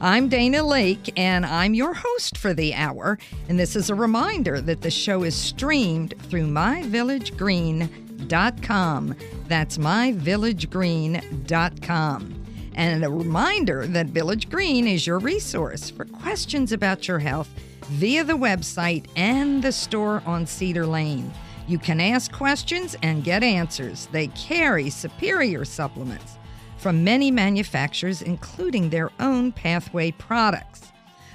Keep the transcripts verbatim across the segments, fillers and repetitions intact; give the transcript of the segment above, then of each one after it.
I'm Dana Laake, and I'm your host for the hour, and this is a reminder that the show is streamed through my village green dot com. That's my village green dot com. And a reminder that Village Green is your resource for questions about your health via the website and the store on Cedar Lane. You can ask questions and get answers. They carry superior supplements from many manufacturers, including their own Pathway products.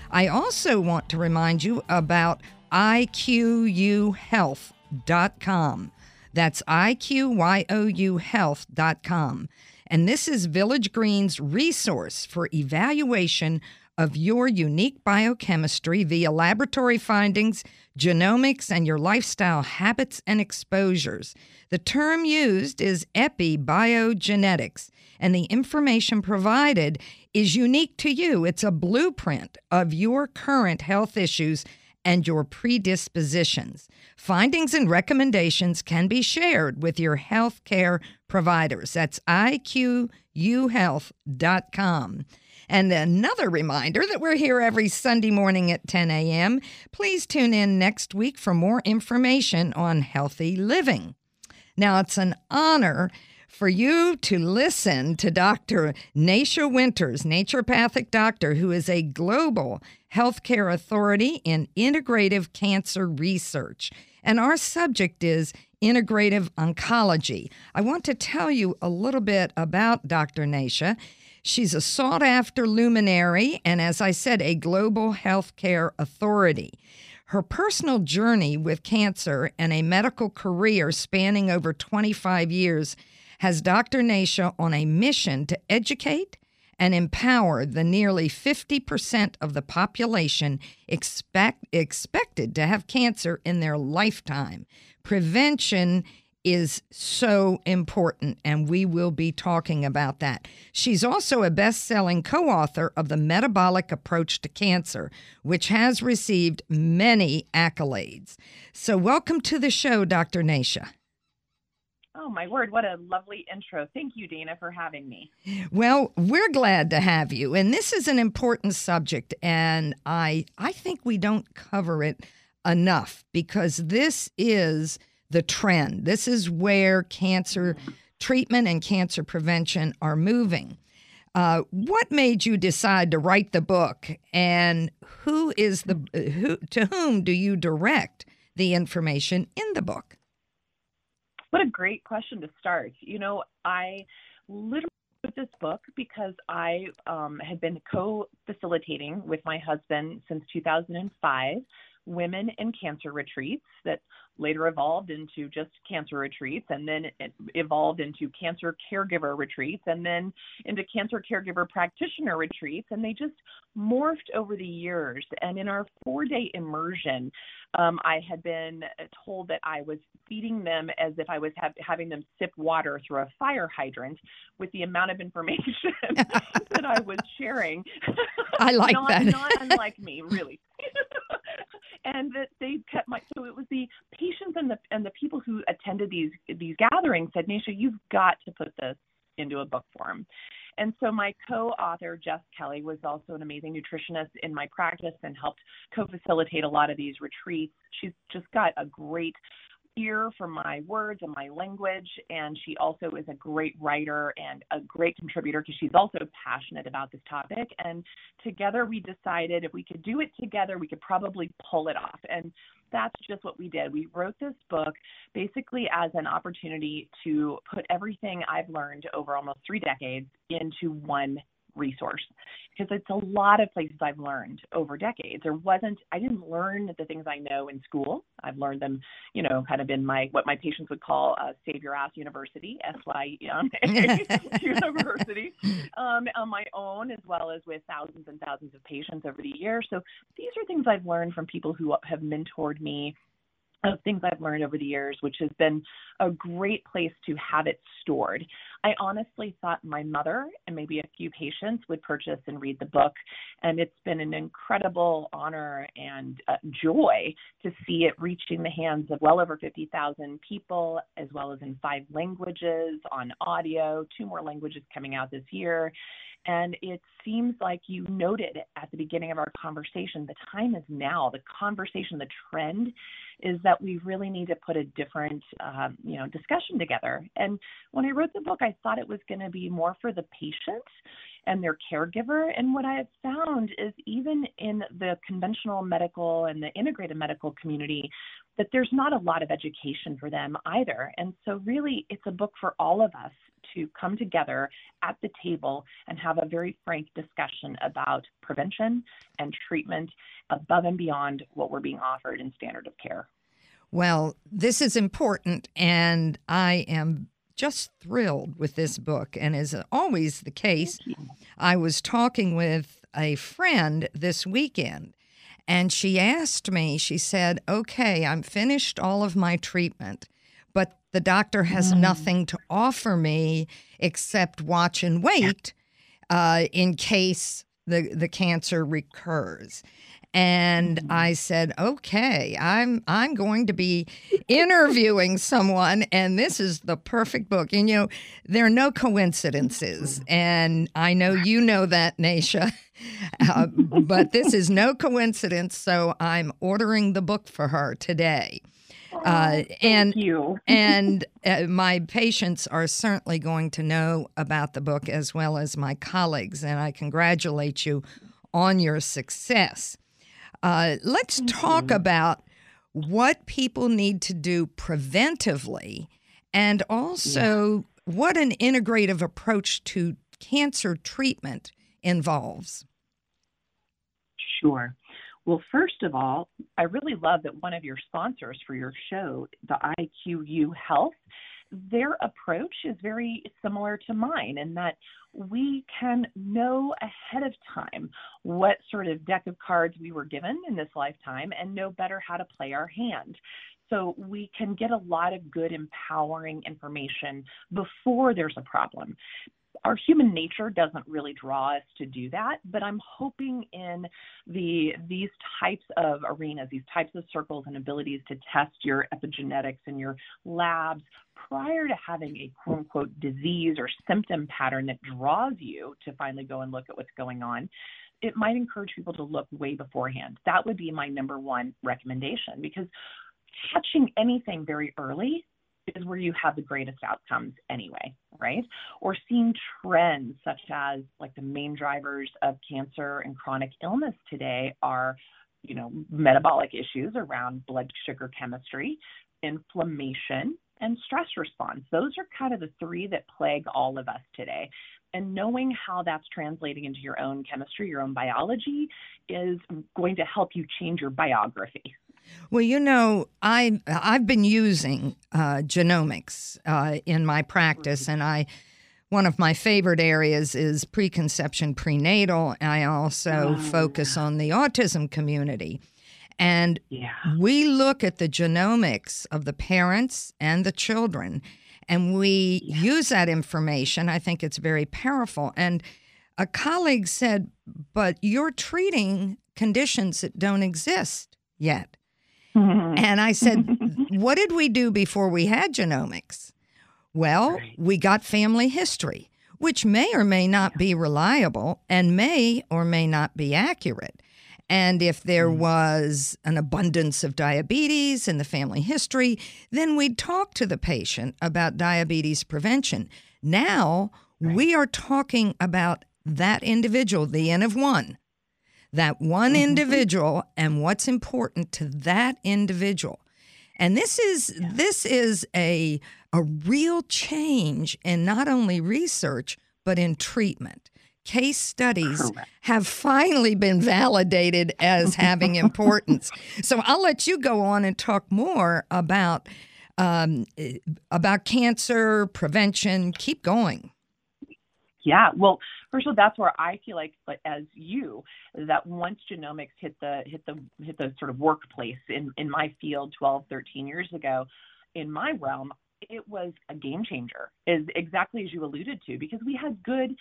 I also want to remind you about I Q U health dot com. That's I Q Y O U health dot com. And this is Village Green's resource for evaluation of your unique biochemistry via laboratory findings, genomics, and your lifestyle habits and exposures. The term used is epigenetics, and the information provided is unique to you. It's a blueprint of your current health issues and your predispositions. Findings and recommendations can be shared with your healthcare providers. That's I Q U health dot com. And another reminder that we're here every Sunday morning at ten a m. Please tune in next week for more information on healthy living. Now, it's an honor for you to listen to Doctor Nasha Winters, naturopathic doctor, who is a global healthcare authority in integrative cancer research. And our subject is integrative oncology. I want to tell you a little bit about Doctor Nasha. She's a sought-after luminary and, as I said, a global healthcare authority. Her personal journey with cancer and a medical career spanning over twenty-five years has Doctor Nasha on a mission to educate and empower the nearly fifty percent of the population expect, expected to have cancer in their lifetime. Prevention is so important, and we will be talking about that. She's also a best-selling co-author of The Metabolic Approach to Cancer, which has received many accolades. So welcome to the show, Doctor Nasha. Oh, my word. What a lovely intro. Thank you, Dana, for having me. Well, we're glad to have you. And this is an important subject, and I I think we don't cover it enough because this is the trend. This is where cancer treatment and cancer prevention are moving. Uh, what made you decide to write the book, and who is the who to whom do you direct the information in the book? What a great question to start. You know, I literally wrote this book because I um, had been co-facilitating with my husband since two thousand five, women in cancer retreats that later evolved into just cancer retreats, and then it evolved into cancer caregiver retreats, and then into cancer caregiver practitioner retreats, and they just morphed over the years. And in our four-day immersion, um, I had been told that I was feeding them as if I was ha- having them sip water through a fire hydrant with the amount of information that I was sharing. I like not, that. Not unlike me, really. And that they kept my, so it was the patients and the and the people who attended these these gatherings said, Nasha, you've got to put this into a book form. And so my co-author, Jess Kelly, was also an amazing nutritionist in my practice and helped co-facilitate a lot of these retreats. She's just got a great ear for my words and my language, and she also is a great writer and a great contributor because she's also passionate about this topic. And together we decided if we could do it together, we could probably pull it off. And that's just what we did. We wrote this book basically as an opportunity to put everything I've learned over almost three decades into one resource, because it's a lot of places I've learned over decades. There wasn't, I didn't learn the things I know in school. I've learned them, you know, kind of in my, what my patients would call uh, save your ass university, S Y U university, um, on my own, as well as with thousands and thousands of patients over the years. So these are things I've learned from people who have mentored me, of things I've learned over the years, which has been a great place to have it stored. I honestly thought my mother and maybe a few patients would purchase and read the book, and it's been an incredible honor and uh, joy to see it reaching the hands of well over fifty thousand people, as well as in five languages, on audio, two more languages coming out this year. And it seems like you noted at the beginning of our conversation, the time is now. The conversation, the trend is that we really need to put a different, um, you know, discussion together. And when I wrote the book, I thought it was going to be more for the patient and their caregiver. And what I have found is even in the conventional medical and the integrated medical community, that there's not a lot of education for them either. And so really, it's a book for all of us to come together at the table and have a very frank discussion about prevention and treatment above and beyond what we're being offered in standard of care. Well, this is important, and I am just thrilled with this book. And as always the case, I was talking with a friend this weekend, and she asked me, she said, okay, I'm finished all of my treatment, but the doctor has mm. nothing to offer me except watch and wait uh, in case the, the cancer recurs. And mm. I said, okay, I'm I'm going to be interviewing someone, and this is the perfect book. And, you know, there are no coincidences. And I know you know that, Nasha, uh, but this is no coincidence. So I'm ordering the book for her today. Uh, and Thank you. and uh, my patients are certainly going to know about the book, as well as my colleagues, and I congratulate you on your success. Uh, let's Thank talk you. about what people need to do preventively, and also yeah. what an integrative approach to cancer treatment involves. Sure. Well, first of all, I really love that one of your sponsors for your show, the I Q U Health, their approach is very similar to mine in that we can know ahead of time what sort of deck of cards we were given in this lifetime and know better how to play our hand. So we can get a lot of good, empowering information before there's a problem. Our human nature doesn't really draw us to do that, but I'm hoping in the these types of arenas, these types of circles and abilities to test your epigenetics and your labs prior to having a quote-unquote disease or symptom pattern that draws you to finally go and look at what's going on, it might encourage people to look way beforehand. That would be my number one recommendation, because catching anything very early is where you have the greatest outcomes anyway, right? Or seeing trends such as like the main drivers of cancer and chronic illness today are, you know, metabolic issues around blood sugar chemistry, inflammation, and stress response. Those are kind of the three that plague all of us today. And knowing how that's translating into your own chemistry, your own biology, is going to help you change your biography. Well, you know, I, I've been using uh, genomics uh, in my practice, and I one of my favorite areas is preconception prenatal, and I also oh, focus yeah. on the autism community. And yeah. we look at the genomics of the parents and the children, and we yeah. use that information. I think it's very powerful. And a colleague said, but you're treating conditions that don't exist yet. And I said, what did we do before we had genomics? Well, right. we got family history, which may or may not yeah. be reliable and may or may not be accurate. And if there mm. was an abundance of diabetes in the family history, then we'd talk to the patient about diabetes prevention. Now right. we are talking about that individual, the N of one. That one individual and what's important to that individual. And this is yeah. this is a a real change in not only research, but in treatment. case studies Correct. Have finally been validated as having importance. So I'll let you go on and talk more about um, about cancer prevention. Keep going. Yeah, well, first of all, that's where I feel like, as you, that once genomics hit the hit the hit the sort of workplace in, in my field twelve, thirteen years ago, in my realm, it was a game changer, is exactly as you alluded to, because we had good,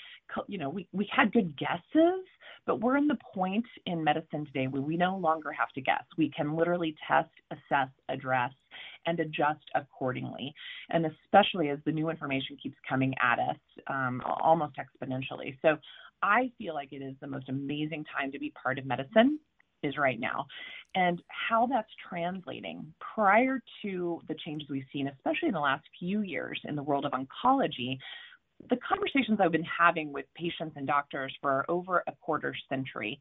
you know, we, we had good guesses, but we're in the point in medicine today where we no longer have to guess. We can literally test, assess, address, and adjust accordingly. And especially as the new information keeps coming at us um, almost exponentially. So I feel like it is the most amazing time to be part of medicine is right now. And how that's translating prior to the changes we've seen, especially in the last few years in the world of oncology, the conversations I've been having with patients and doctors for over a quarter century,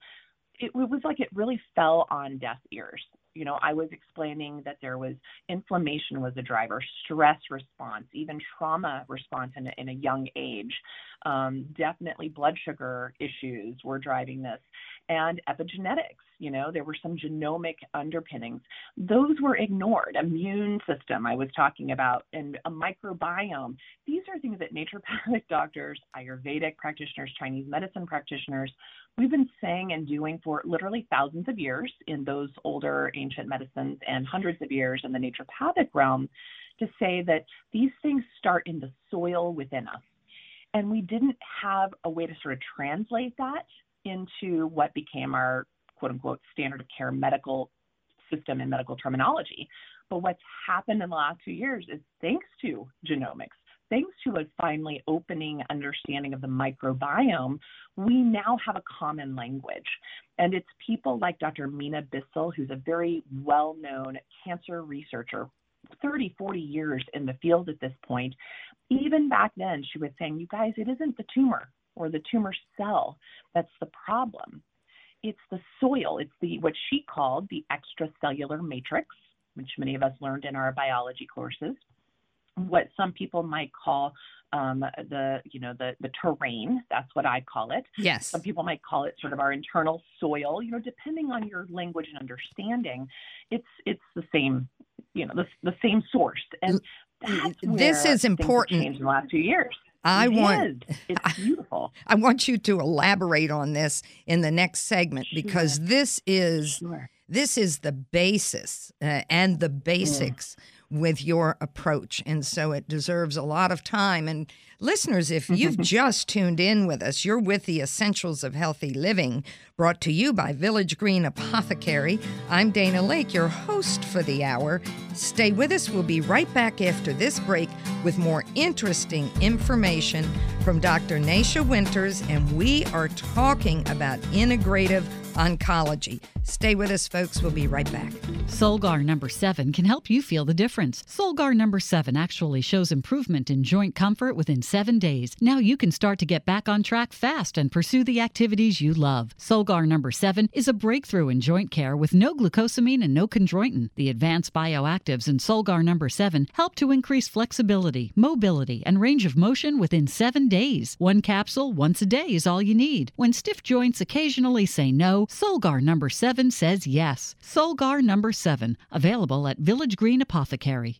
it was like it really fell on deaf ears. You know, I was explaining that there was inflammation was a driver, stress response, even trauma response in a, in a young age. Um, definitely blood sugar issues were driving this. And epigenetics, you know, there were some genomic underpinnings. Those were ignored. Immune system I was talking about, and a microbiome. These are things that naturopathic doctors, Ayurvedic practitioners, Chinese medicine practitioners, we've been saying and doing for literally thousands of years in those older ancient medicines and hundreds of years in the naturopathic realm, to say that these things start in the soil within us. And we didn't have a way to sort of translate that into what became our quote unquote standard of care medical system and medical terminology. But what's happened in the last two years is thanks to genomics, thanks to a finally opening understanding of the microbiome, we now have a common language. And it's people like Doctor Mina Bissell, who's a very well-known cancer researcher, thirty, forty years in the field at this point. Even back then, she was saying, you guys, it isn't the tumor or the tumor cell that's the problem. It's the soil. It's the what she called the extracellular matrix, which many of us learned in our biology courses. What some people might call um, the, you know, the the terrain. That's what I call it. Yes. Some people might call it sort of our internal soil. You know, depending on your language and understanding, it's it's the same, you know, the the same source. And that's where this is important. Changed in the last two years. I it want. Is. It's beautiful. I, I want you to elaborate on this in the next segment sure. because this is sure. this is the basis uh, and the basics. Yeah. With your approach. And so it deserves a lot of time. And listeners, if you've just tuned in with us, you're with the Essentials of Healthy Living, brought to you by Village Green Apothecary. I'm Dana Laake, your host for the hour. Stay with us. We'll be right back after this break with more interesting information from Doctor Nasha Winters. And we are talking about integrative oncology. Stay with us, folks. We'll be right back. Solgar number seven can help you feel the difference. Solgar number seven actually shows improvement in joint comfort within seven days. Now you can start to get back on track fast and pursue the activities you love. Solgar number seven is a breakthrough in joint care with no glucosamine and no chondroitin. The advanced bioactives in Solgar number seven help to increase flexibility, mobility, and range of motion within seven days. One capsule once a day is all you need. When stiff joints occasionally say no, Solgar number seven says yes. Solgar number seven, available at Village Green Apothecary.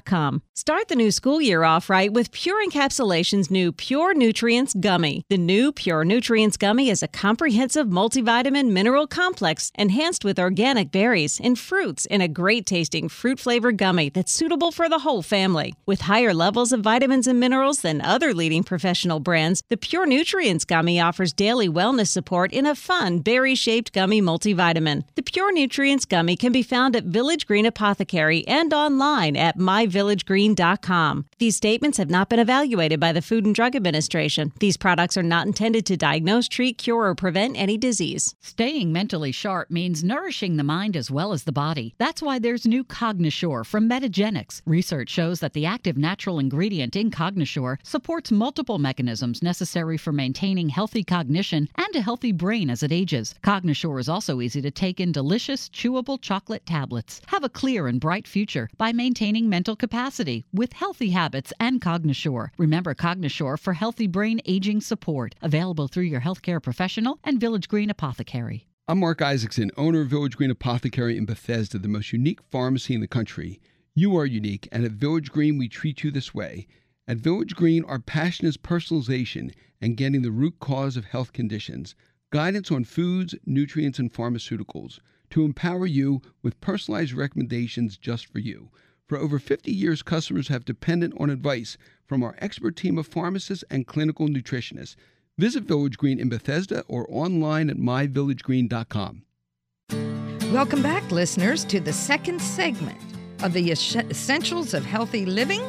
com. Start the new school year off right with Pure Encapsulation's new Pure Nutrients Gummy. The new Pure Nutrients Gummy is a comprehensive multivitamin mineral complex enhanced with organic berries and fruits in a great-tasting fruit-flavored gummy that's suitable for the whole family. With higher levels of vitamins and minerals than other leading professional brands, the Pure Nutrients Gummy offers daily wellness support in a fun, berry-shaped gummy multivitamin. The Pure Nutrients Gummy can be found at Village Green Apothecary and online at my village green dot com. myvillagegreen dot com. These statements have not been evaluated by the Food and Drug Administration. These products are not intended to diagnose, treat, cure, or prevent any disease. Staying mentally sharp means nourishing the mind as well as the body. That's why there's new CogniShore from Metagenics. Research shows that the active natural ingredient in CogniShore supports multiple mechanisms necessary for maintaining healthy cognition and a healthy brain as it ages. CogniShore is also easy to take in delicious, chewable chocolate tablets. Have a clear and bright future by maintaining mental capacity with healthy habits and CogniShore. Remember CogniShore for healthy brain aging support. Available through your healthcare professional and Village Green Apothecary. I'm Mark Isaacson, owner of Village Green Apothecary in Bethesda, the most unique pharmacy in the country. You are unique, and at Village Green, we treat you this way. At Village Green, our passion is personalization and getting the root cause of health conditions, guidance on foods, nutrients, and pharmaceuticals to empower you with personalized recommendations just for you. For over fifty years, customers have depended on advice from our expert team of pharmacists and clinical nutritionists. Visit Village Green in Bethesda or online at my village green dot com. Welcome back, listeners, to the second segment of the Essentials of Healthy Living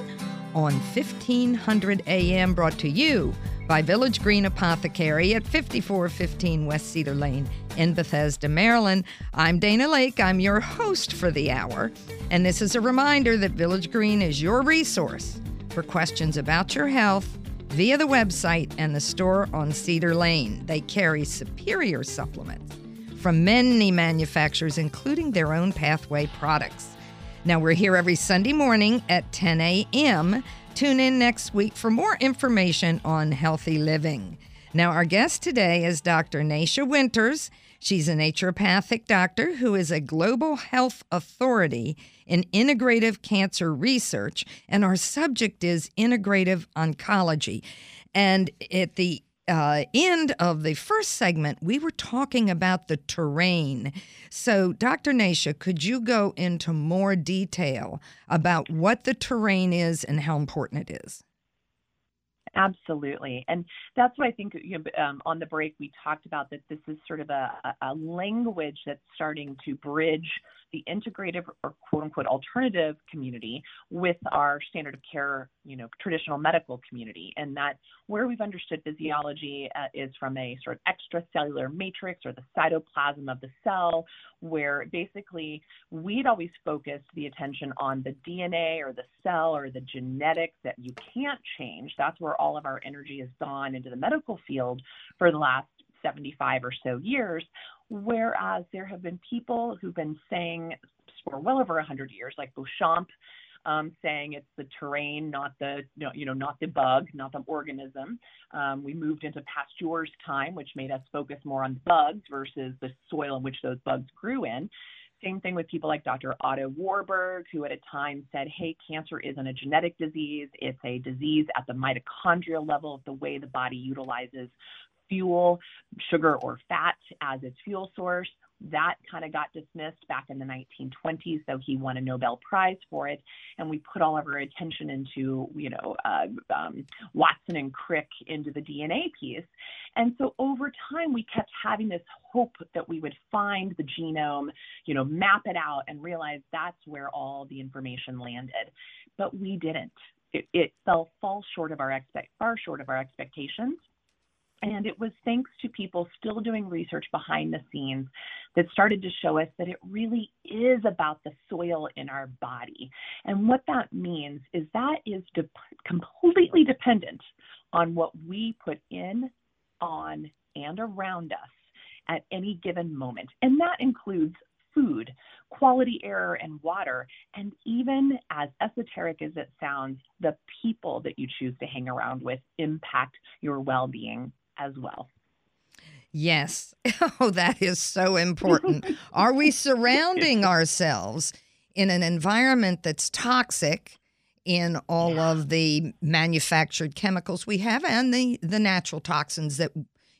on fifteen hundred A M, brought to you by Village Green Apothecary at fifty-four fifteen West Cedar Lane in Bethesda, Maryland. I'm Dana Laake. I'm your host for the hour. And this is a reminder that Village Green is your resource for questions about your health via the website and the store on Cedar Lane. They carry superior supplements from many manufacturers, including their own Pathway products. Now, we're here every Sunday morning at ten a m Tune in next week for more information on healthy living. Now, our guest today is Doctor Nasha Winters. She's a naturopathic doctor who is a global health authority in integrative cancer research, and our subject is integrative oncology. And at the uh, end of the first segment, we were talking about the terrain. So, Doctor Nasha, could you go into more detail about what the terrain is and how important it is? Absolutely. And that's what I think, you know, um, on the break, we talked about that this is sort of a, a language that's starting to bridge the integrative or quote unquote alternative community with our standard of care, you know, traditional medical community. And that where we've understood physiology uh, is from a sort of extracellular matrix or the cytoplasm of the cell, where basically we'd always focused the attention on the D N A or the cell or the genetics that you can't change. That's where all of our energy has gone into the medical field for the last seventy-five or so years, whereas there have been people who've been saying for well over one hundred years, like Beauchamp, um, saying it's the terrain, not the, you know, not the bug, not the organism. Um, we moved into Pasteur's time, which made us focus more on bugs versus the soil in which those bugs grew in. Same thing with people like Doctor Otto Warburg, who at a time said, hey, cancer isn't a genetic disease. It's a disease at the mitochondrial level of the way the body utilizes fuel, sugar or fat as its fuel source. That kind of got dismissed back in the nineteen twenties, so he won a Nobel Prize for it. And we put all of our attention into, you know, uh, um, Watson and Crick into the D N A piece. And so over time, we kept having this hope that we would find the genome, you know, map it out and realize that's where all the information landed. But we didn't. It, it fell far short of our expect, far short of our expectations. And it was thanks to people still doing research behind the scenes that started to show us that it really is about the soil in our body. And what that means is that is de- completely dependent on what we put in, on, and around us at any given moment. And that includes food, quality air and water, and even, as esoteric as it sounds, the people that you choose to hang around with impact your well-being as well. Yes. Oh, that is so important. Are we surrounding ourselves in an environment that's toxic in all yeah. of the manufactured chemicals we have and the, the natural toxins that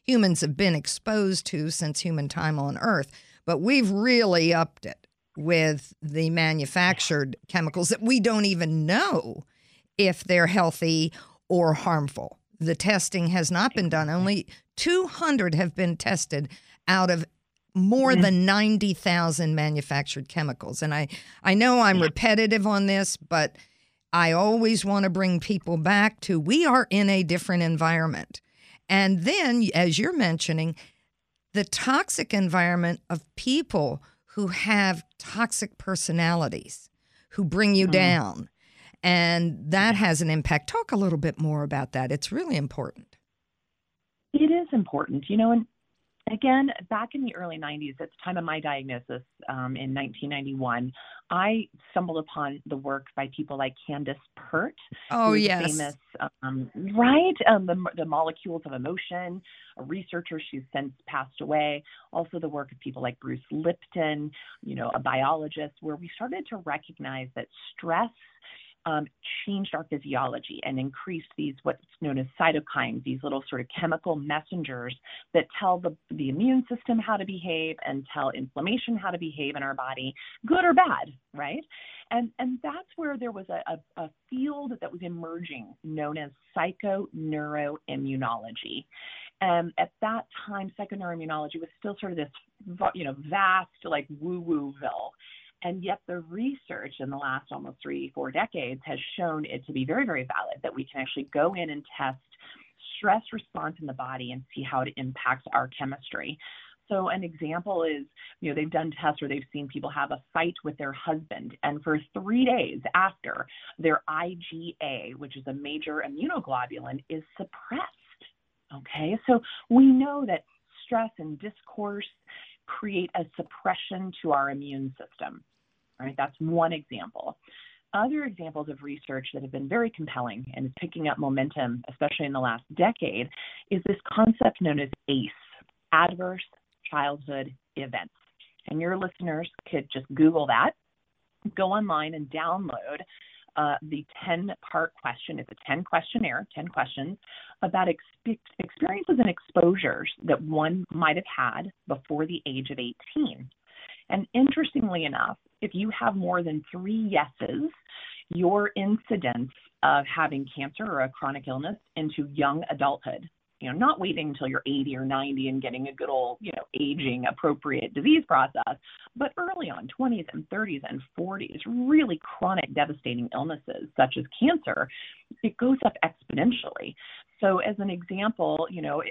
humans have been exposed to since human time on Earth? But we've really upped it with the manufactured chemicals that we don't even know if they're healthy or harmful. The testing has not been done. Only two hundred have been tested out of more than ninety thousand manufactured chemicals. And I, I know I'm repetitive on this, but I always want to bring people back to we are in a different environment. And then, as you're mentioning, the toxic environment of people who have toxic personalities, who bring you down. And that has an impact. Talk a little bit more about that. It's really important. It is important. You know, and again, back in the early nineties, at the time of my diagnosis um, in nineteen ninety-one, I stumbled upon the work by people like Candace Pert. Oh, yes. Famous, um, right? Um, the, the Molecules of Emotion, a researcher. She's since passed away. Also the work of people like Bruce Lipton, you know, a biologist, where we started to recognize that stress Um, changed our physiology and increased these what's known as cytokines, these little sort of chemical messengers that tell the, the immune system how to behave and tell inflammation how to behave in our body, good or bad, right? And and that's where there was a, a, a field that was emerging known as psychoneuroimmunology. Um, at that time, psychoneuroimmunology was still sort of this, you know, vast, like woo-woo-ville. And yet the research in the last almost three, four decades has shown it to be very, very valid, that we can actually go in and test stress response in the body and see how it impacts our chemistry. So an example is, you know, they've done tests where they've seen people have a fight with their husband, and for three days after, their I G A, which is a major immunoglobulin, is suppressed. Okay, so we know that stress and discourse create a suppression to our immune system. Right? That's one example. Other examples of research that have been very compelling and is picking up momentum, especially in the last decade, is this concept known as A C E, adverse childhood events. And your listeners could just Google that, go online and download uh, the ten-part question. It's a ten questionnaire, ten questions, about ex- experiences and exposures that one might have had before the age of eighteen. And interestingly enough, if you have more than three yeses, your incidence of having cancer or a chronic illness into young adulthood, you know, not waiting until you're eighty or ninety and getting a good old, you know, aging appropriate disease process, but early on, twenties and thirties and forties, really chronic devastating illnesses such as cancer, it goes up exponentially. So as an example, you know,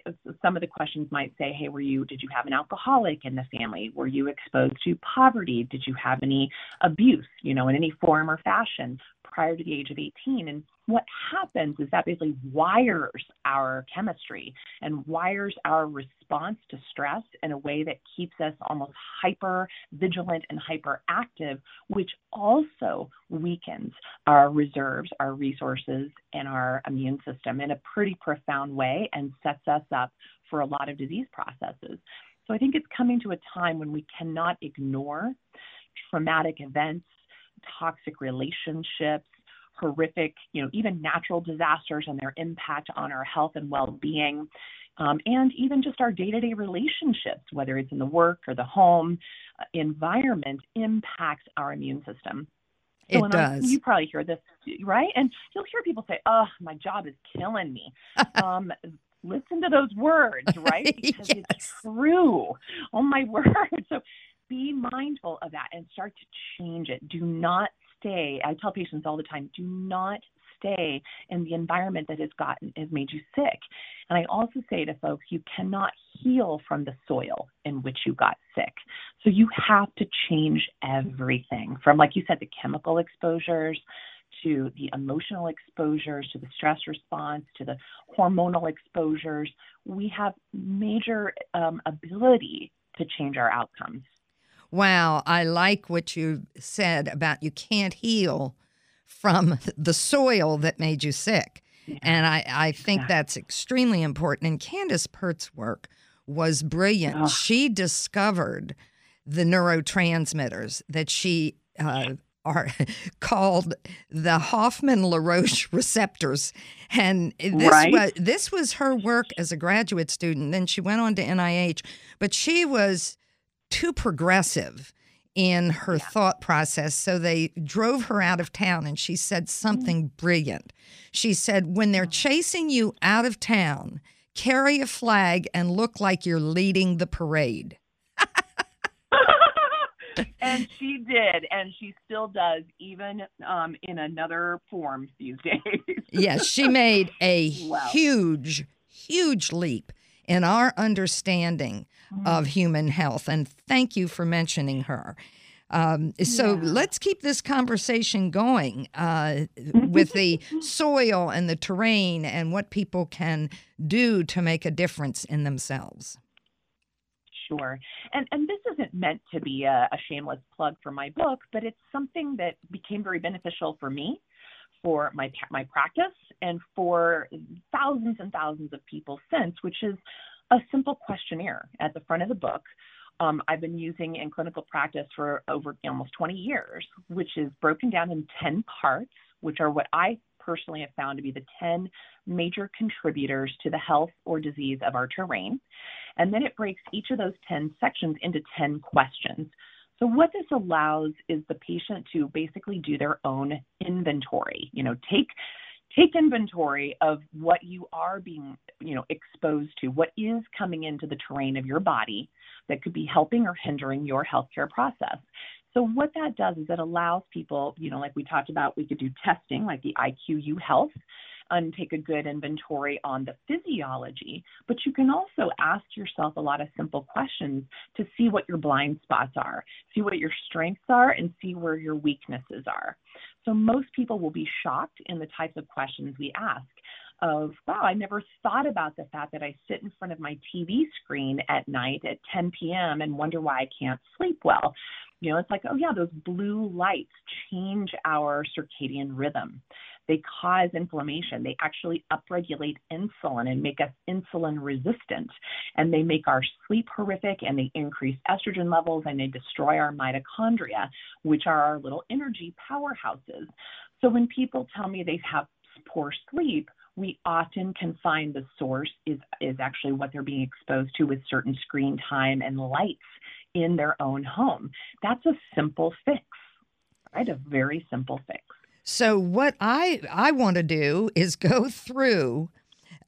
some of the questions might say, hey, were you, did you have an alcoholic in the family? Were you exposed to poverty? Did you have any abuse, you know, in any form or fashion prior to the age of eighteen? And what happens is that basically wires our chemistry and wires our response to stress in a way that keeps us almost hyper vigilant and hyperactive, which also weakens our reserves, our resources, and our immune system in a pretty profound way and sets us up for a lot of disease processes. So I think it's coming to a time when we cannot ignore traumatic events, toxic relationships, horrific, you know, even natural disasters and their impact on our health and well-being, um, and even just our day-to-day relationships, whether it's in the work or the home uh, environment, impacts our immune system. So it does. I, you probably hear this, right? And you'll hear people say, oh, my job is killing me. Um, listen to those words, right? Because yes. It's true. Oh, my word. So be mindful of that and start to change it. Do not stay. I tell patients all the time, do not stay in the environment that has gotten has made you sick. And I also say to folks, you cannot heal from the soil in which you got sick. So you have to change everything from, like you said, the chemical exposures to the emotional exposures, to the stress response, to the hormonal exposures. We have major um, ability to change our outcomes. Wow, I like what you said about you can't heal from the soil that made you sick. And I, I think that's extremely important. And Candace Pert's work was brilliant. Oh. She discovered the neurotransmitters that she uh, are called the Hoffmann-LaRoche receptors. And this, right? was, this was her work as a graduate student. Then she went on to N I H. But she was too progressive in her yeah. thought process. So they drove her out of town, and she said something mm. brilliant. She said, when they're chasing you out of town, carry a flag and look like you're leading the parade. And she did, and she still does, even um, in another form these days. Yes, she made a wow. huge, huge leap in our understanding mm-hmm. of human health, and thank you for mentioning her. Um, so yeah. let's keep this conversation going uh, with the soil and the terrain and what people can do to make a difference in themselves. Sure. And and this isn't meant to be a, a shameless plug for my book, but it's something that became very beneficial for me, for my my practice, and for thousands and thousands of people since, which is a simple questionnaire at the front of the book. Um, I've been using in clinical practice for over almost twenty years, which is broken down in ten parts, which are what I personally have found to be the ten major contributors to the health or disease of our terrain. And then it breaks each of those ten sections into ten questions. So what this allows is the patient to basically do their own inventory, you know, take Take inventory of what you are being, you know, exposed to, what is coming into the terrain of your body that could be helping or hindering your healthcare process. So what that does is it allows people, you know, like we talked about, we could do testing like the I Q U Health and take a good inventory on the physiology, but you can also ask yourself a lot of simple questions to see what your blind spots are, see what your strengths are, and see where your weaknesses are. So most people will be shocked in the types of questions we ask of, wow, I never thought about the fact that I sit in front of my T V screen at night at ten p.m. and wonder why I can't sleep well. You know, it's like, oh yeah, those blue lights change our circadian rhythm. They cause inflammation. They actually upregulate insulin and make us insulin resistant. And they make our sleep horrific, and they increase estrogen levels, and they destroy our mitochondria, which are our little energy powerhouses. So when people tell me they have poor sleep, we often can find the source is, is actually what they're being exposed to with certain screen time and lights in their own home. That's a simple fix, right? A very simple fix. So what I, I want to do is go through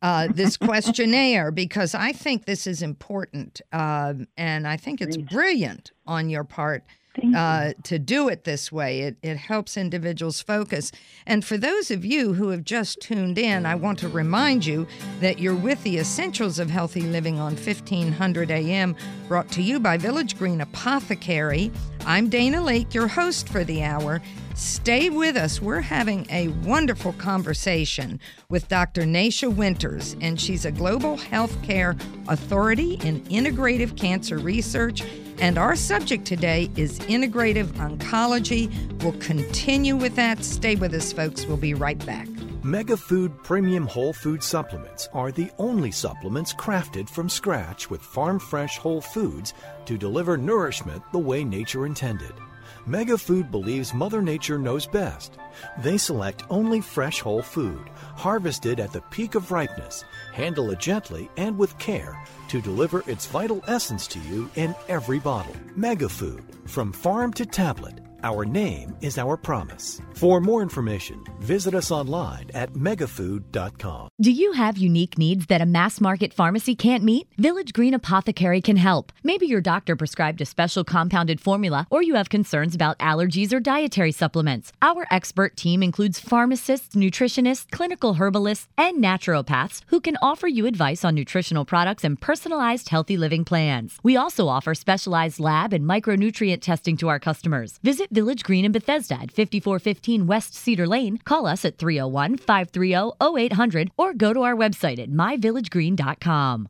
uh, this questionnaire because I think this is important, uh, and I think it's brilliant on your part uh, to do it this way. It, it helps individuals focus. And for those of you who have just tuned in, I want to remind you that you're with the Essentials of Healthy Living on fifteen hundred A M, brought to you by Village Green Apothecary. I'm Dana Laake, your host for the hour. Stay with us. We're having a wonderful conversation with Doctor Nasha Winters, and she's a global healthcare authority in integrative cancer research. And our subject today is integrative oncology. We'll continue with that. Stay with us, folks. We'll be right back. Mega Food Premium Whole Food Supplements are the only supplements crafted from scratch with farm-fresh whole foods to deliver nourishment the way nature intended. Mega Food believes Mother Nature knows best. They select only fresh whole food, harvested at the peak of ripeness, handle it gently and with care to deliver its vital essence to you in every bottle. Mega Food, from farm to tablet, our name is our promise. For more information, visit us online at mega food dot com. Do you have unique needs that a mass market pharmacy can't meet? Village Green Apothecary can help. Maybe your doctor prescribed a special compounded formula, or you have concerns about allergies or dietary supplements. Our expert team includes pharmacists, nutritionists, clinical herbalists, and naturopaths who can offer you advice on nutritional products and personalized healthy living plans. We also offer specialized lab and micronutrient testing to our customers. Visit Village Green in Bethesda at fifty-four fifteen West Cedar Lane. Call us at three oh one, five three oh, oh eight hundred or go to our website at my village green dot com.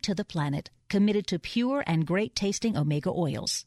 to the planet, committed to pure and great tasting omega oils.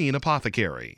Apothecary.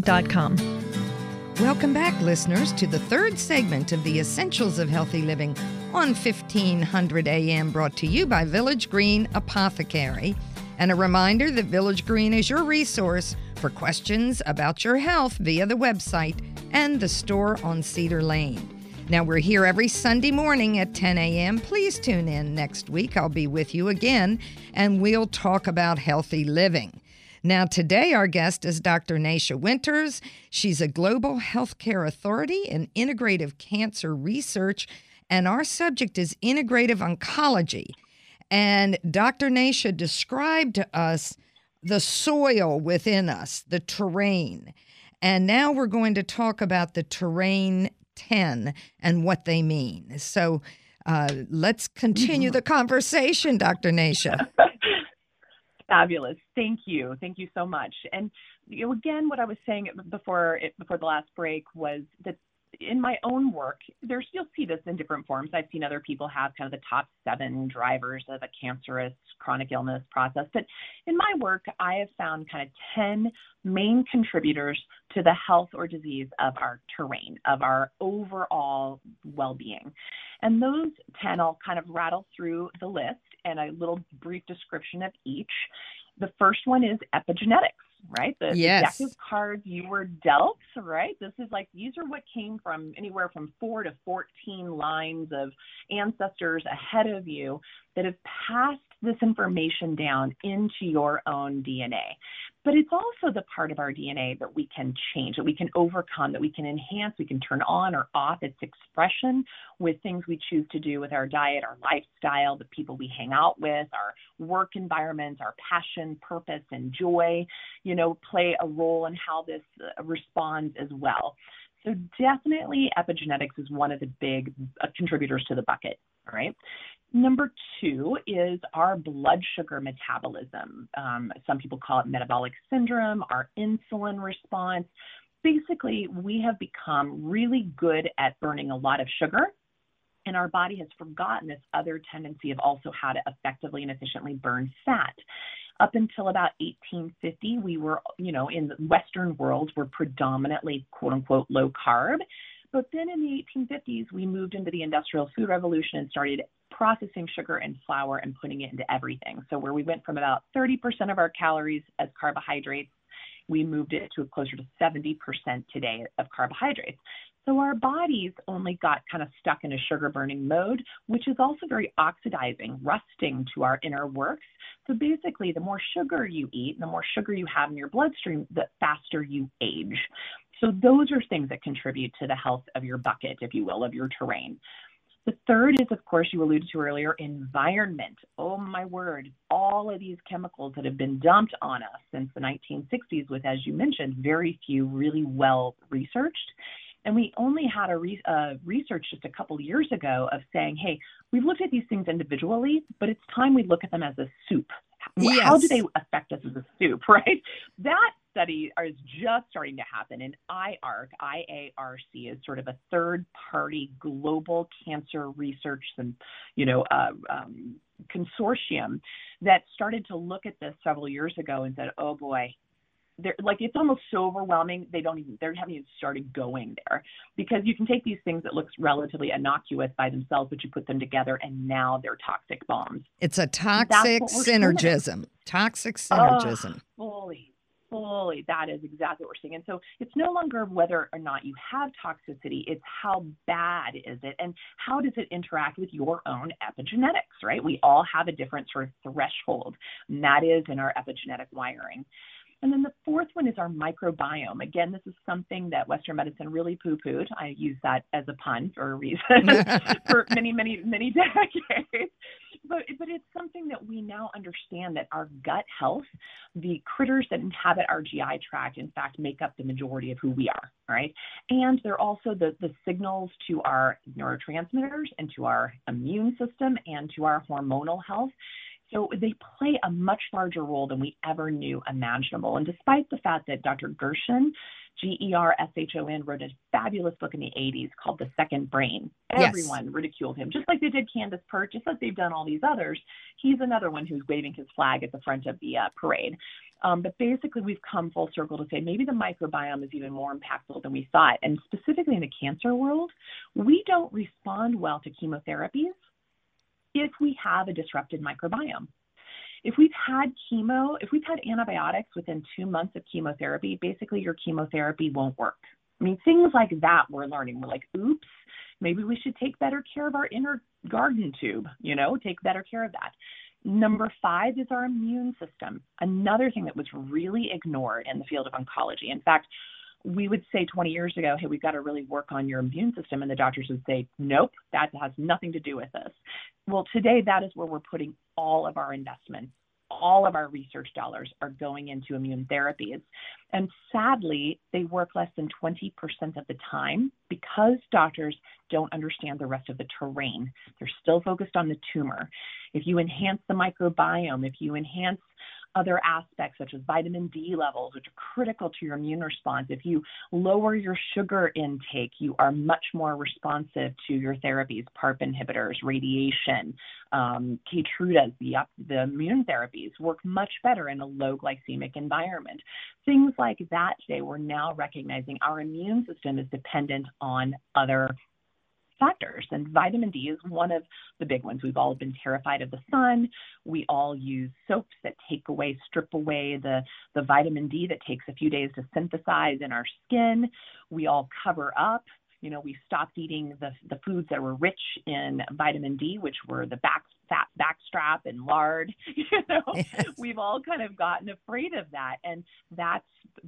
dot com. Welcome back, listeners, to the third segment of the Essentials of Healthy Living on fifteen hundred A M, brought to you by Village Green Apothecary. And a reminder that Village Green is your resource for questions about your health via the website and the store on Cedar Lane. Now, we're here every Sunday morning at ten A M Please tune in next week. I'll be with you again, and we'll talk about healthy living. Now, today our guest is Doctor Nasha Winters. She's a global healthcare authority in integrative cancer research, and our subject is integrative oncology. And Doctor Nasha described to us the soil within us, the terrain. And now we're going to talk about the terrain ten and what they mean. So uh, let's continue the conversation, Doctor Nasha. Fabulous. Thank you. Thank you so much. And you know, again, what I was saying before it, before the last break was that in my own work, there's you'll see this in different forms. I've seen other people have kind of the top seven drivers of a cancerous chronic illness process. But in my work, I have found kind of ten main contributors to the health or disease of our terrain, of our overall well-being. And those ten, I'll kind of rattle through the list and a little brief description of each. The first one is epigenetics, right? The yes. deck of cards you were dealt, right? This is like, these are what came from anywhere from four to fourteen lines of ancestors ahead of you that have passed this information down into your own D N A. But it's also the part of our D N A that we can change, that we can overcome, that we can enhance, we can turn on or off its expression with things we choose to do with our diet, our lifestyle, the people we hang out with, our work environments, our passion, purpose, and joy, you know, play a role in how this uh, responds as well. So definitely epigenetics is one of the big uh, contributors to the bucket, all right? Number two is our blood sugar metabolism. Um, some people call it metabolic syndrome, our insulin response. Basically, we have become really good at burning a lot of sugar, and our body has forgotten this other tendency of also how to effectively and efficiently burn fat. Up until about eighteen fifty, we were, you know, in the Western world, we're predominantly, quote unquote, low carb. But then in the eighteen fifties, we moved into the Industrial Food Revolution and started processing sugar and flour and putting it into everything. So where we went from about thirty percent of our calories as carbohydrates, we moved it to closer to seventy percent today of carbohydrates. So our bodies only got kind of stuck in a sugar burning mode, which is also very oxidizing, rusting to our inner works. So basically, the more sugar you eat, the more sugar you have in your bloodstream, the faster you age. So those are things that contribute to the health of your bucket, if you will, of your terrain. The third is, of course, you alluded to earlier, environment. Oh, my word, all of these chemicals that have been dumped on us since the nineteen sixties with, as you mentioned, very few really well researched. And we only had a re- uh, research just a couple years ago of saying, hey, we've looked at these things individually, but it's time we look at them as a soup. Yes. How do they affect us as a soup, right? That study is just starting to happen, and I A R C, I A R C is sort of a third-party global cancer research and, you know, uh, um, consortium that started to look at this several years ago and said, oh, boy. They're, like, it's almost so overwhelming, they don't even, they haven't even started going there, because you can take these things that looks relatively innocuous by themselves, but you put them together and now they're toxic bombs. It's a toxic synergism. Toxic synergism. Oh, fully, full, that is exactly what we're seeing. And so it's no longer whether or not you have toxicity, it's how bad is it and how does it interact with your own epigenetics, right? We all have a different sort of threshold, and that is in our epigenetic wiring. And then the fourth one is our microbiome. Again, this is something that Western medicine really poo-pooed. I use that as a pun for a reason for many, many, many decades. But, but it's something that we now understand that our gut health, the critters that inhabit our G I tract, in fact, make up the majority of who we are, right? And they're also the, the signals to our neurotransmitters and to our immune system and to our hormonal health. So they play a much larger role than we ever knew imaginable. And despite the fact that Doctor Gershon, G E R S H O N, wrote a fabulous book in the eighties called The Second Brain, everyone yes. ridiculed him, just like they did Candace Pert, just like they've done all these others. He's another one who's waving his flag at the front of the uh, parade. Um, but basically, we've come full circle to say maybe the microbiome is even more impactful than we thought. And specifically in the cancer world, we don't respond well to chemotherapies if we have a disrupted microbiome. If we've had chemo, if we've had antibiotics within two months of chemotherapy, basically your chemotherapy won't work. I mean, things like that we're learning. We're like, oops, maybe we should take better care of our inner garden tube, you know, take better care of that. Number five is our immune system. Another thing that was really ignored in the field of oncology. In fact, we would say twenty years ago, hey, we've got to really work on your immune system. And the doctors would say, nope, that has nothing to do with this. Well, today, that is where we're putting all of our investments. All of our research dollars are going into immune therapies. And sadly, they work less than twenty percent of the time because doctors don't understand the rest of the terrain. They're still focused on the tumor. If you enhance the microbiome, if you enhance other aspects such as vitamin D levels, which are critical to your immune response, if you lower your sugar intake, you are much more responsive to your therapies, PARP inhibitors, radiation, um, Keytruda, the, the immune therapies work much better in a low glycemic environment. Things like that today, we're now recognizing our immune system is dependent on other factors, and vitamin D is one of the big ones. We've all been terrified of the sun. We all use soaps that take away, strip away the, the vitamin D that takes a few days to synthesize in our skin. We all cover up. You know, we stopped eating the, the foods that were rich in vitamin D, which were the back fat backstrap and lard. You know, yes. We've all kind of gotten afraid of that, and that's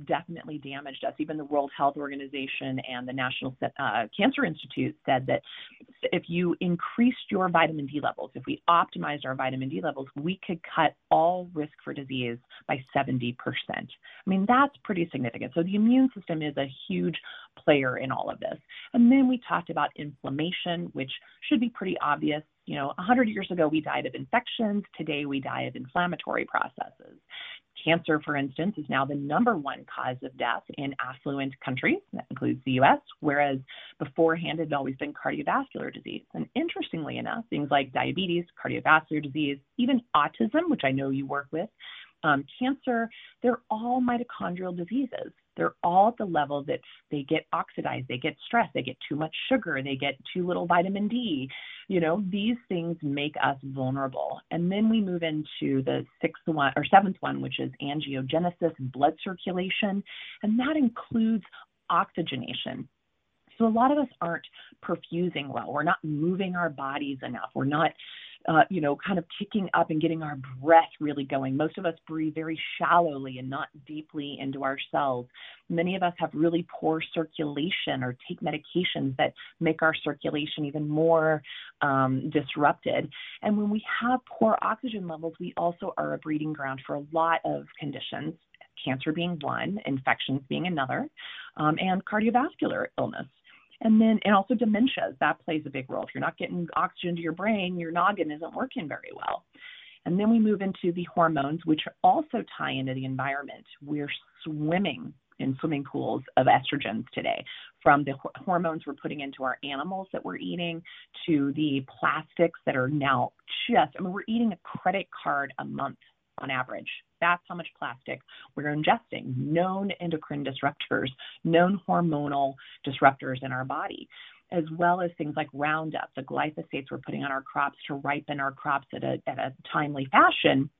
definitely damaged us. Even the World Health Organization and the National uh, Cancer Institute said that if you increased your vitamin D levels, if we optimized our vitamin D levels, we could cut all risk for disease by seventy percent. I mean, that's pretty significant. So the immune system is a huge player in all of this. And then we talked about inflammation, which should be pretty obvious. You know, one hundred years ago, we died of infections. Today, we die of inflammatory processes. Cancer, for instance, is now the number one cause of death in affluent countries. That includes the U S, whereas beforehand it had always been cardiovascular disease. And interestingly enough, things like diabetes, cardiovascular disease, even autism, which I know you work with, um, cancer, they're all mitochondrial diseases. They're all at the level that they get oxidized, they get stressed, they get too much sugar, they get too little vitamin D. You know, these things make us vulnerable. And then we move into the sixth one or seventh one, which is angiogenesis and blood circulation. And that includes oxygenation. So a lot of us aren't perfusing well. We're not moving our bodies enough. We're not Uh, you know, kind of kicking up and getting our breath really going. Most of us breathe very shallowly and not deeply into our cells. Many of us have really poor circulation or take medications that make our circulation even more um, disrupted. And when we have poor oxygen levels, we also are a breeding ground for a lot of conditions, cancer being one, infections being another, um, and cardiovascular illness. And then, and also dementias, that plays a big role. If you're not getting oxygen to your brain, your noggin isn't working very well. And then we move into the hormones, which also tie into the environment. We're swimming in swimming pools of estrogens today, from the hormones we're putting into our animals that we're eating to the plastics that are now just, I mean, we're eating a credit card a month on average. That's how much plastic we're ingesting, known endocrine disruptors, known hormonal disruptors in our body, as well as things like Roundup, the glyphosates we're putting on our crops to ripen our crops at a, at a timely fashion.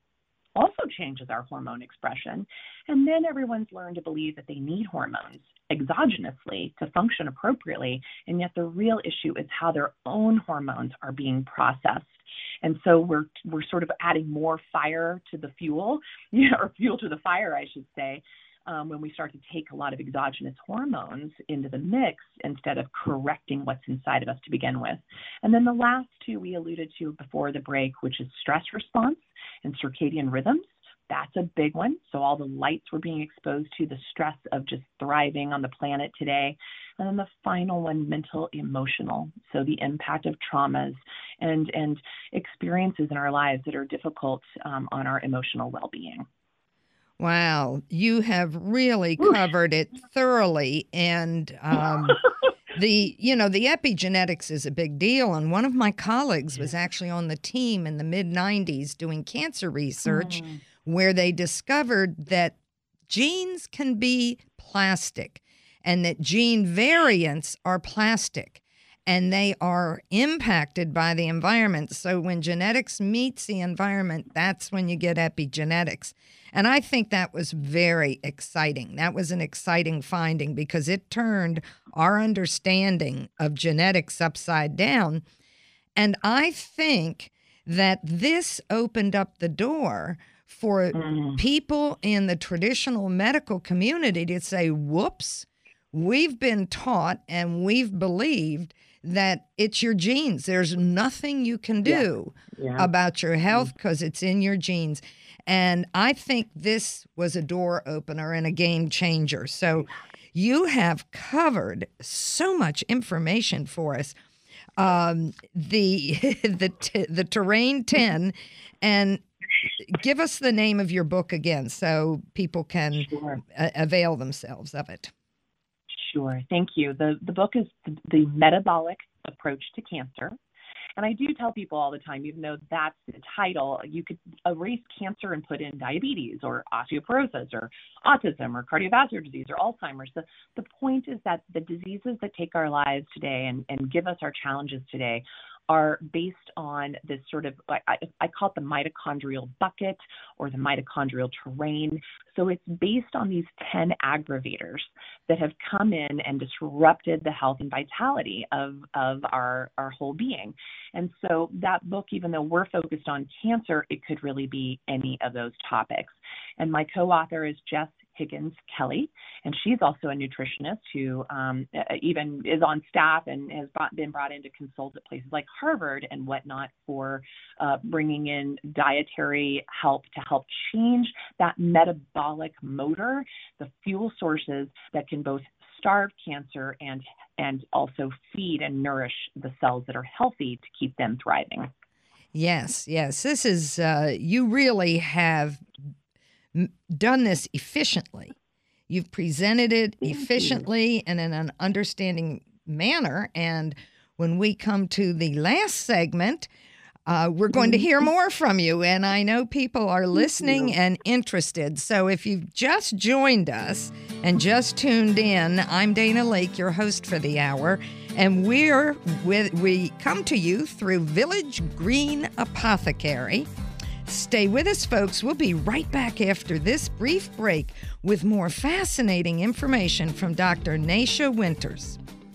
also changes our hormone expression. And then everyone's learned to believe that they need hormones exogenously to function appropriately. And yet the real issue is how their own hormones are being processed. And so we're we're sort of adding more fire to the fuel, you know, or fuel to the fire, I should say, um, when we start to take a lot of exogenous hormones into the mix instead of correcting what's inside of us to begin with. And then the last two we alluded to before the break, which is stress response and circadian rhythms. That's a big one. So all the lights we're being exposed to, the stress of just thriving on the planet today. And then the final one, mental, emotional. So the impact of traumas and, and experiences in our lives that are difficult um, on our emotional well-being. Wow. You have really covered it thoroughly. And um, the, you know, the epigenetics is a big deal. And one of my colleagues was actually on the team in the mid nineties doing cancer research, mm. where they discovered that genes can be plastic and that gene variants are plastic and they are impacted by the environment. So when genetics meets the environment, that's when you get epigenetics. And I think that was very exciting. That was an exciting finding because it turned our understanding of genetics upside down. And I think that this opened up the door for mm. people in the traditional medical community to say, whoops, we've been taught and we've believed that it's your genes. There's nothing you can do yeah. Yeah. about your health because mm. it's in your genes. And I think this was a door opener and a game changer. So you have covered so much information for us. Um, the the t- the Terrain ten and give us the name of your book again so people can sure. uh, avail themselves of it. Sure. Thank you. The the book is The, the Metabolic Approach to Cancer. And I do tell people all the time, even though that's the title, you could erase cancer and put in diabetes or osteoporosis or autism or cardiovascular disease or Alzheimer's. The, the point is that the diseases that take our lives today and, and give us our challenges today are based on this sort of, I, I call it the mitochondrial bucket or the mitochondrial terrain. So it's based on these ten aggravators that have come in and disrupted the health and vitality of, of our, our whole being. And so that book, even though we're focused on cancer, it could really be any of those topics. And my co-author is Jess Higgins Kelly, and she's also a nutritionist who um, even is on staff and has brought, been brought in to consult at places like Harvard and whatnot for uh, bringing in dietary help to help change that metabolic motor, the fuel sources that can both starve cancer and and also feed and nourish the cells that are healthy to keep them thriving. Yes, yes. This is, uh, you really have done this efficiently. You've presented it efficiently and in an understanding manner. And when we come to the last segment, uh, we're going to hear more from you. And I know people are listening and interested. So if you've just joined us and just tuned in, I'm Dana Laake, your host for the hour. And we're with, we come to you through Village Green Apothecary. Stay with us, folks. We'll be right back after this brief break with more fascinating information from Doctor Nasha Winters.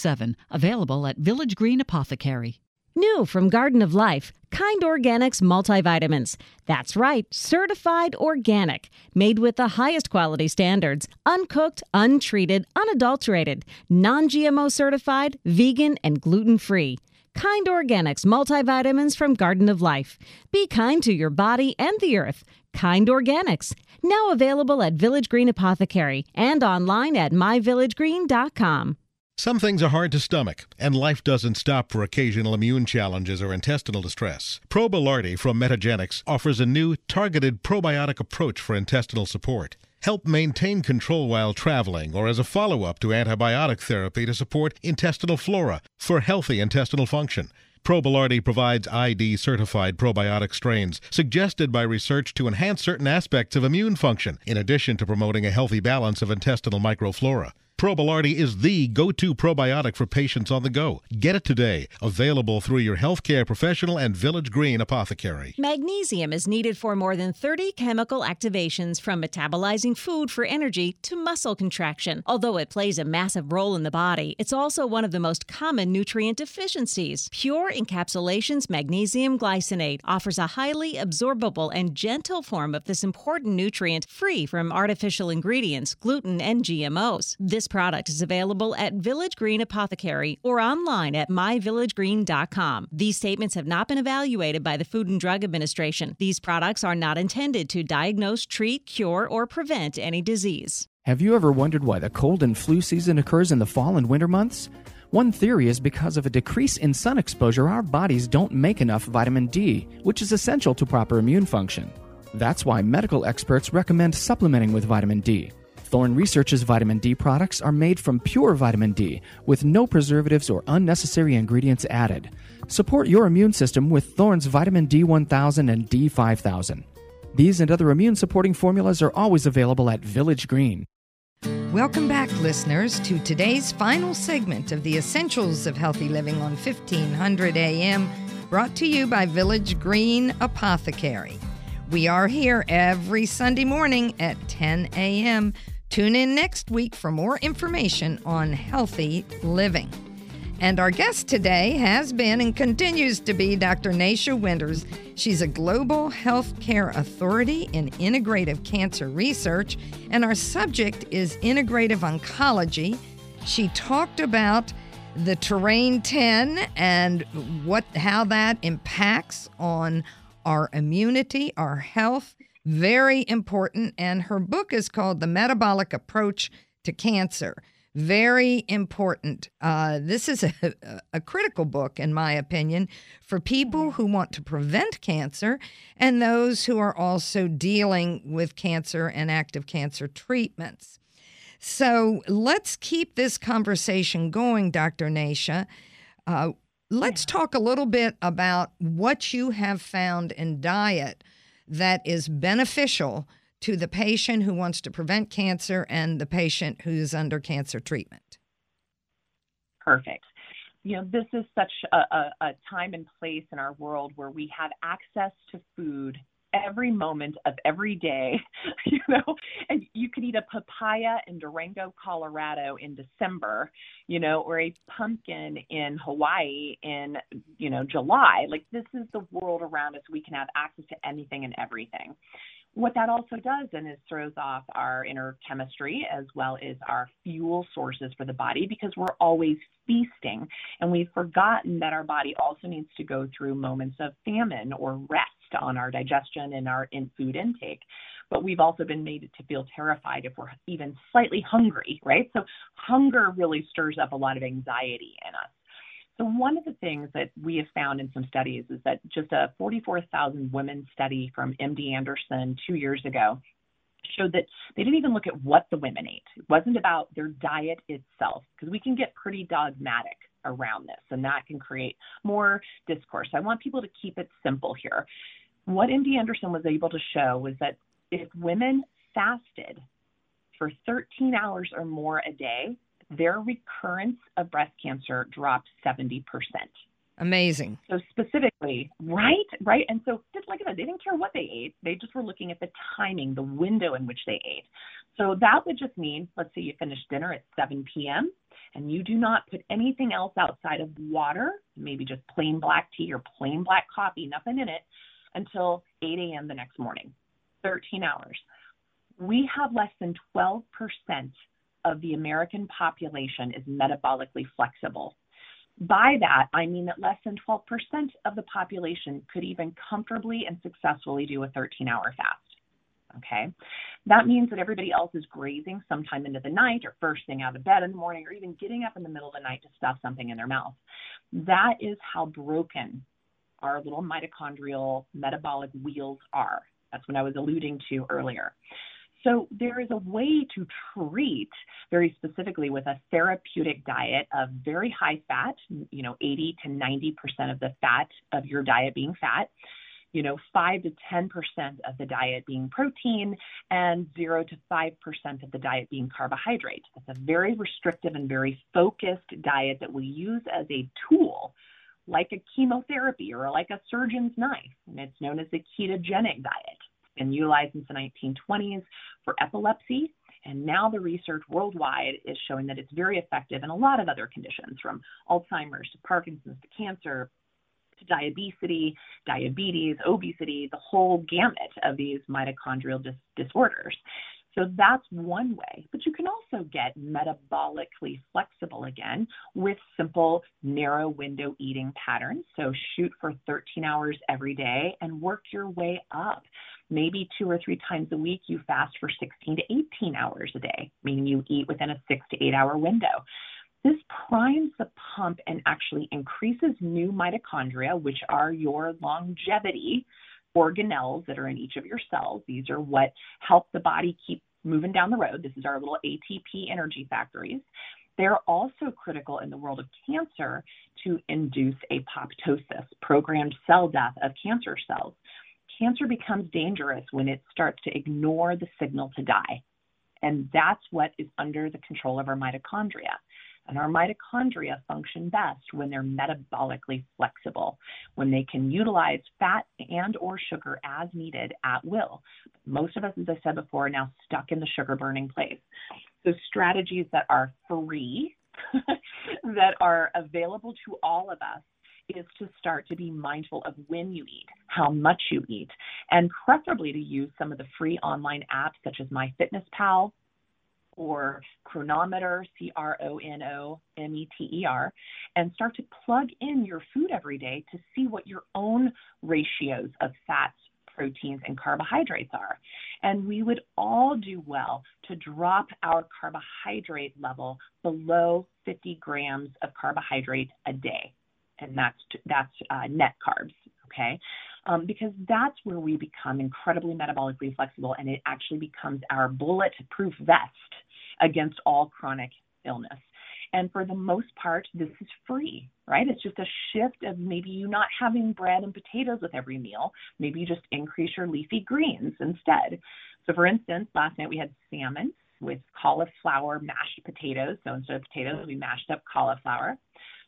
seven, available at Village Green Apothecary. New from Garden of Life, Kind Organics multivitamins. That's right, certified organic, made with the highest quality standards, uncooked, untreated, unadulterated, non-G M O certified, vegan, and gluten-free. Kind Organics multivitamins from Garden of Life. Be kind to your body and the earth. Kind Organics, now available at Village Green Apothecary and online at my village green dot com. Some things are hard to stomach, and life doesn't stop for occasional immune challenges or intestinal distress. Probilarty from Metagenics offers a new, targeted probiotic approach for intestinal support. Help maintain control while traveling or as a follow-up to antibiotic therapy to support intestinal flora for healthy intestinal function. Probilarty provides I D-certified probiotic strains suggested by research to enhance certain aspects of immune function, in addition to promoting a healthy balance of intestinal microflora. Probilarty is the go-to probiotic for patients on the go. Get it today. Available through your healthcare professional and Village Green Apothecary. Magnesium is needed for more than thirty chemical activations, from metabolizing food for energy to muscle contraction. Although it plays a massive role in the body, it's also one of the most common nutrient deficiencies. Pure Encapsulations Magnesium Glycinate offers a highly absorbable and gentle form of this important nutrient, free from artificial ingredients, gluten, and G M Os. This product is available at Village Green Apothecary or online at my village green dot com. These statements have not been evaluated by the Food and Drug Administration. These products are not intended to diagnose, treat, cure, or prevent any disease. Have you ever wondered why the cold and flu season occurs in the fall and winter months? One theory is because of a decrease in sun exposure, our bodies don't make enough vitamin D, which is essential to proper immune function. That's why medical experts recommend supplementing with vitamin D. Thorne Research's vitamin D products are made from pure vitamin D, with no preservatives or unnecessary ingredients added. Support your immune system with Thorne's vitamin D one thousand and D five thousand. These and other immune-supporting formulas are always available at Village Green. Welcome back, listeners, to today's final segment of the Essentials of Healthy Living on fifteen hundred A M, brought to you by Village Green Apothecary. We are here every Sunday morning at ten a m Tune in next week for more information on healthy living. And our guest today has been and continues to be Doctor Nasha Winters. She's a global healthcare authority in integrative cancer research, and our subject is integrative oncology. She talked about the terrain ten and what how that impacts on our immunity, our health. Very important. And her book is called The Metabolic Approach to Cancer. Very important. Uh, this is a, a critical book, in my opinion, for people who want to prevent cancer and those who are also dealing with cancer and active cancer treatments. So let's keep this conversation going, Doctor Nasha. Uh, let's talk a little bit about what you have found in diet that is beneficial to the patient who wants to prevent cancer and the patient who's under cancer treatment. Perfect. You know, this is such a, a, a time and place in our world where we have access to food every moment of every day, you know, and you could eat a papaya in Durango, Colorado in December, you know, or a pumpkin in Hawaii in, you know, July. Like, this is the world around us. We can have access to anything and everything. What that also does then is throws off our inner chemistry as well as our fuel sources for the body, because we're always feasting, and we've forgotten that our body also needs to go through moments of famine or rest on our digestion and our in food intake. But we've also been made to feel terrified if we're even slightly hungry, right? So hunger really stirs up a lot of anxiety in us. So one of the things that we have found in some studies is that just a forty-four thousand women study from M D Anderson two years ago showed that they didn't even look at what the women ate. It wasn't about their diet itself, because we can get pretty dogmatic around this, and that can create more discourse. I want people to keep it simple here. What M D Anderson was able to show was that if women fasted for thirteen hours or more a day, their recurrence of breast cancer dropped seventy percent. Amazing. So specifically, right, right. And so just like I said, they didn't care what they ate. They just were looking at the timing, the window in which they ate. So that would just mean, let's say you finish dinner at seven p m and you do not put anything else outside of water, maybe just plain black tea or plain black coffee, nothing in it, until eight a m the next morning, thirteen hours. We have less than twelve percent of the American population is metabolically flexible. By that, I mean that less than twelve percent of the population could even comfortably and successfully do a thirteen-hour fast. okay? That means that everybody else is grazing sometime into the night or first thing out of bed in the morning or even getting up in the middle of the night to stuff something in their mouth. That is how broken our little mitochondrial metabolic wheels are. That's what I was alluding to earlier. So there is a way to treat very specifically with a therapeutic diet of very high fat, you know, eighty to ninety percent of the fat of your diet being fat, you know, five to ten percent of the diet being protein, and zero to five percent of the diet being carbohydrate. That's a very restrictive and very focused diet that we use as a tool, like a chemotherapy or like a surgeon's knife, and it's known as the ketogenic diet. Been utilized since the nineteen twenties for epilepsy, and now the research worldwide is showing that it's very effective in a lot of other conditions, from Alzheimer's to Parkinson's to cancer to diabetes, diabetes, obesity, the whole gamut of these mitochondrial dis- disorders. So that's one way, but you can also get metabolically flexible again with simple narrow window eating patterns. So shoot for thirteen hours every day and work your way up. Maybe two or three times a week you fast for sixteen to eighteen hours a day, meaning you eat within a six to eight hour window. This primes the pump and actually increases new mitochondria, which are your longevity organelles that are in each of your cells. These are what help the body keep moving down the road. This is our little A T P energy factories. They're also critical in the world of cancer to induce apoptosis, programmed cell death of cancer cells. Cancer becomes dangerous when it starts to ignore the signal to die. And that's what is under the control of our mitochondria. And our mitochondria function best when they're metabolically flexible, when they can utilize fat and or sugar as needed at will. Most of us, as I said before, are now stuck in the sugar burning place. So strategies that are free, that are available to all of us, is to start to be mindful of when you eat, how much you eat, and preferably to use some of the free online apps such as MyFitnessPal, or Chronometer, C R O N O M E T E R, and start to plug in your food every day to see what your own ratios of fats, proteins, and carbohydrates are. And we would all do well to drop our carbohydrate level below fifty grams of carbohydrate a day. And that's, that's uh, net carbs, okay? Um, because that's where we become incredibly metabolically flexible, and it actually becomes our bulletproof vest against all chronic illness. And for the most part, this is free, right? It's just a shift of maybe you not having bread and potatoes with every meal. Maybe you just increase your leafy greens instead. So for instance, last night we had salmon with cauliflower mashed potatoes. So instead of potatoes, we mashed up cauliflower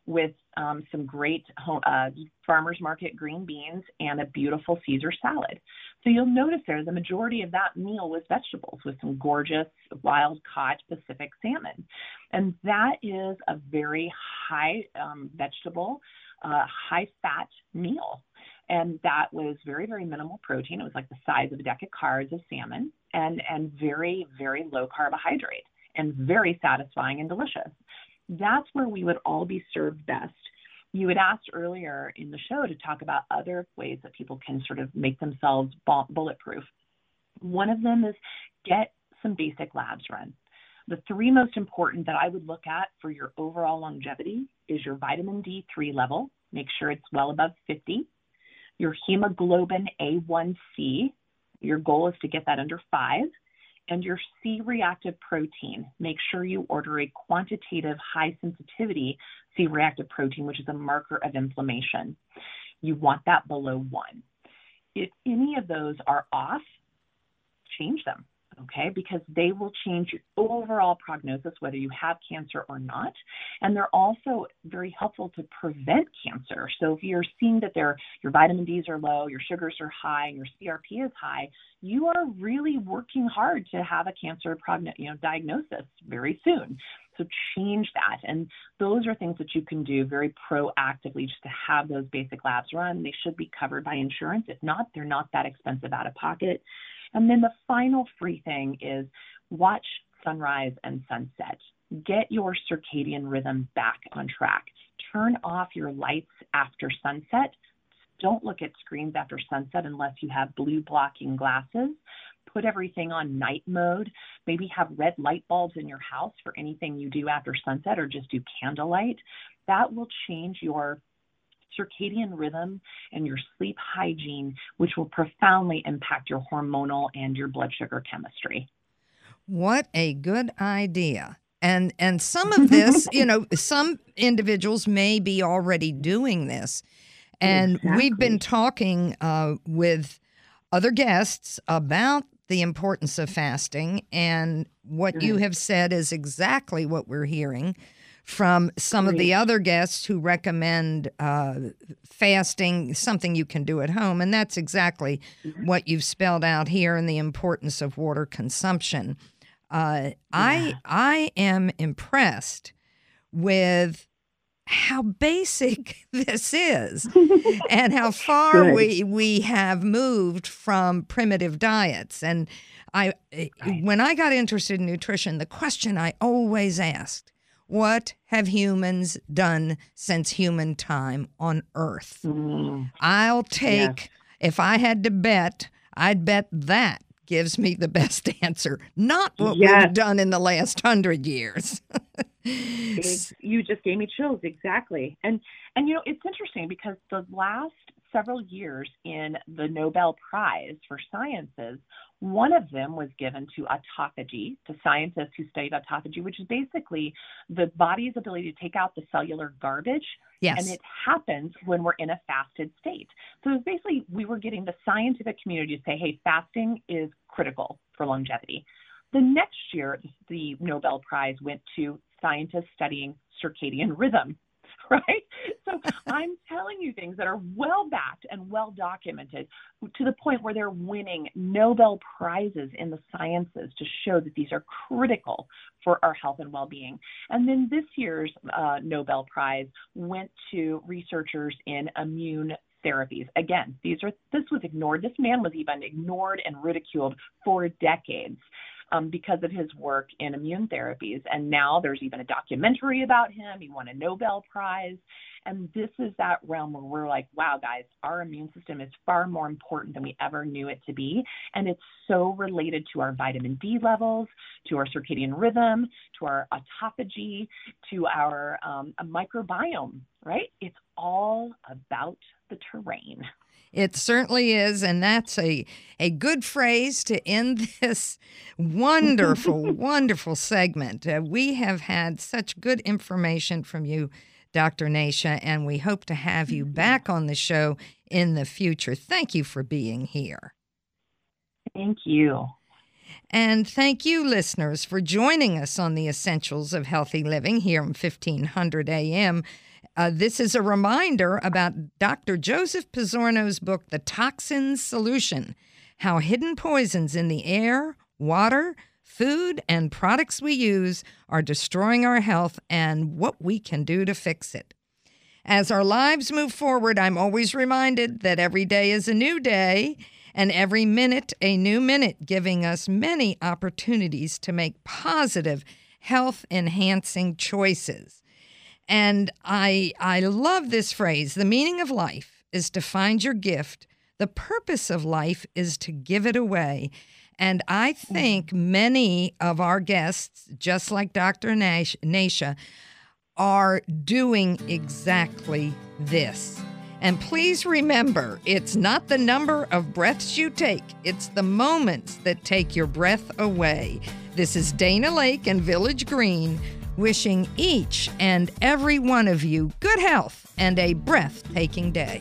with um, some great home, uh, farmers market green beans and a beautiful Caesar salad. So you'll notice there the majority of that meal was vegetables with some gorgeous wild caught Pacific salmon. And that is a very high um, vegetable, uh, high fat meal. And that was very, very minimal protein. It was like the size of a deck of cards of salmon and, and very, very low carbohydrate and very satisfying and delicious. That's where we would all be served best. You had asked earlier in the show to talk about other ways that people can sort of make themselves bulletproof. One of them is get some basic labs run. The three most important that I would look at for your overall longevity is your vitamin D three level. Make sure it's well above fifty. Your hemoglobin A one C. Your goal is to get that under five. And your C-reactive protein, make sure you order a quantitative high-sensitivity C-reactive protein, which is a marker of inflammation. You want that below one. If any of those are off, change them, okay, because they will change your overall prognosis, whether you have cancer or not, and they're also very helpful to prevent cancer. So if you're seeing that they're, your vitamin Ds are low, your sugars are high, and your C R P is high, you are really working hard to have a cancer progn- you know, diagnosis very soon. So change that. And those are things that you can do very proactively just to have those basic labs run. They should be covered by insurance. If not, they're not that expensive out of pocket. And then the final free thing is watch sunrise and sunset. Get your circadian rhythm back on track. Turn off your lights after sunset. Don't look at screens after sunset unless you have blue blocking glasses. put everything on night mode, maybe have red light bulbs in your house for anything you do after sunset, or just do candlelight, that will change your circadian rhythm and your sleep hygiene, which will profoundly impact your hormonal and your blood sugar chemistry. What a good idea. And and some of this, you know, some individuals may be already doing this. And exactly. We've been talking uh, with other guests about the importance of fasting, and what mm. you have said is exactly what we're hearing from some Great. of the other guests who recommend uh, fasting, something you can do at home. And that's exactly mm-hmm. what you've spelled out here, and the importance of water consumption. Uh, yeah. I I am impressed with how basic this is and how far Good. we we have moved from primitive diets. And I, right. when I got interested in nutrition, the question I always asked, what have humans done since human time on Earth? Mm. I'll take, yeah. if I had to bet, I'd bet that gives me the best answer, not what yes. we've done in the last hundred years. You just gave me chills. Exactly. And, and, you know, it's interesting because the last several years in the Nobel Prize for Sciences, one of them was given to autophagy, to scientists who studied autophagy, which is basically the body's ability to take out the cellular garbage. Yes. And it happens when we're in a fasted state. So basically we were getting the scientific community to say, hey, fasting is critical for longevity. The next year, the Nobel Prize went to scientists studying circadian rhythm, right? So I'm telling you things that are well-backed and well-documented to the point where they're winning Nobel Prizes in the sciences to show that these are critical for our health and well-being. And then this year's uh, Nobel Prize went to researchers in immune therapies. Again, these are this was ignored. This man was even ignored and ridiculed for decades. Um, because of his work in immune therapies. And now there's even a documentary about him. He won a Nobel Prize. And this is that realm where we're like, wow, guys, our immune system is far more important than we ever knew it to be. And it's so related to our vitamin D levels, to our circadian rhythm, to our autophagy, to our um, microbiome, right? It's all about the terrain. It certainly is, and that's a, a good phrase to end this wonderful, wonderful segment. Uh, we have had such good information from you, Doctor Nasha, and we hope to have you back on the show in the future. Thank you for being here. Thank you. And thank you, listeners, for joining us on the Essentials of Healthy Living here on fifteen hundred A M. Uh, this is a reminder about Doctor Joseph Pizzorno's book, The Toxin Solution, How Hidden Poisons in the Air, Water, Food, and Products We Use Are Destroying Our Health, and What We Can Do to Fix It. As our lives move forward, I'm always reminded that every day is a new day, and every minute a new minute, giving us many opportunities to make positive, health-enhancing choices. And I I love this phrase, the meaning of life is to find your gift. The purpose of life is to give it away. And I think many of our guests, just like Doctor Nasha, are doing exactly this. And please remember, it's not the number of breaths you take, it's the moments that take your breath away. This is Dana Laake and Village Green, wishing each and every one of you good health and a breathtaking day.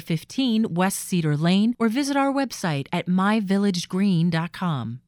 fifteen West Cedar Lane, or visit our website at my village green dot com.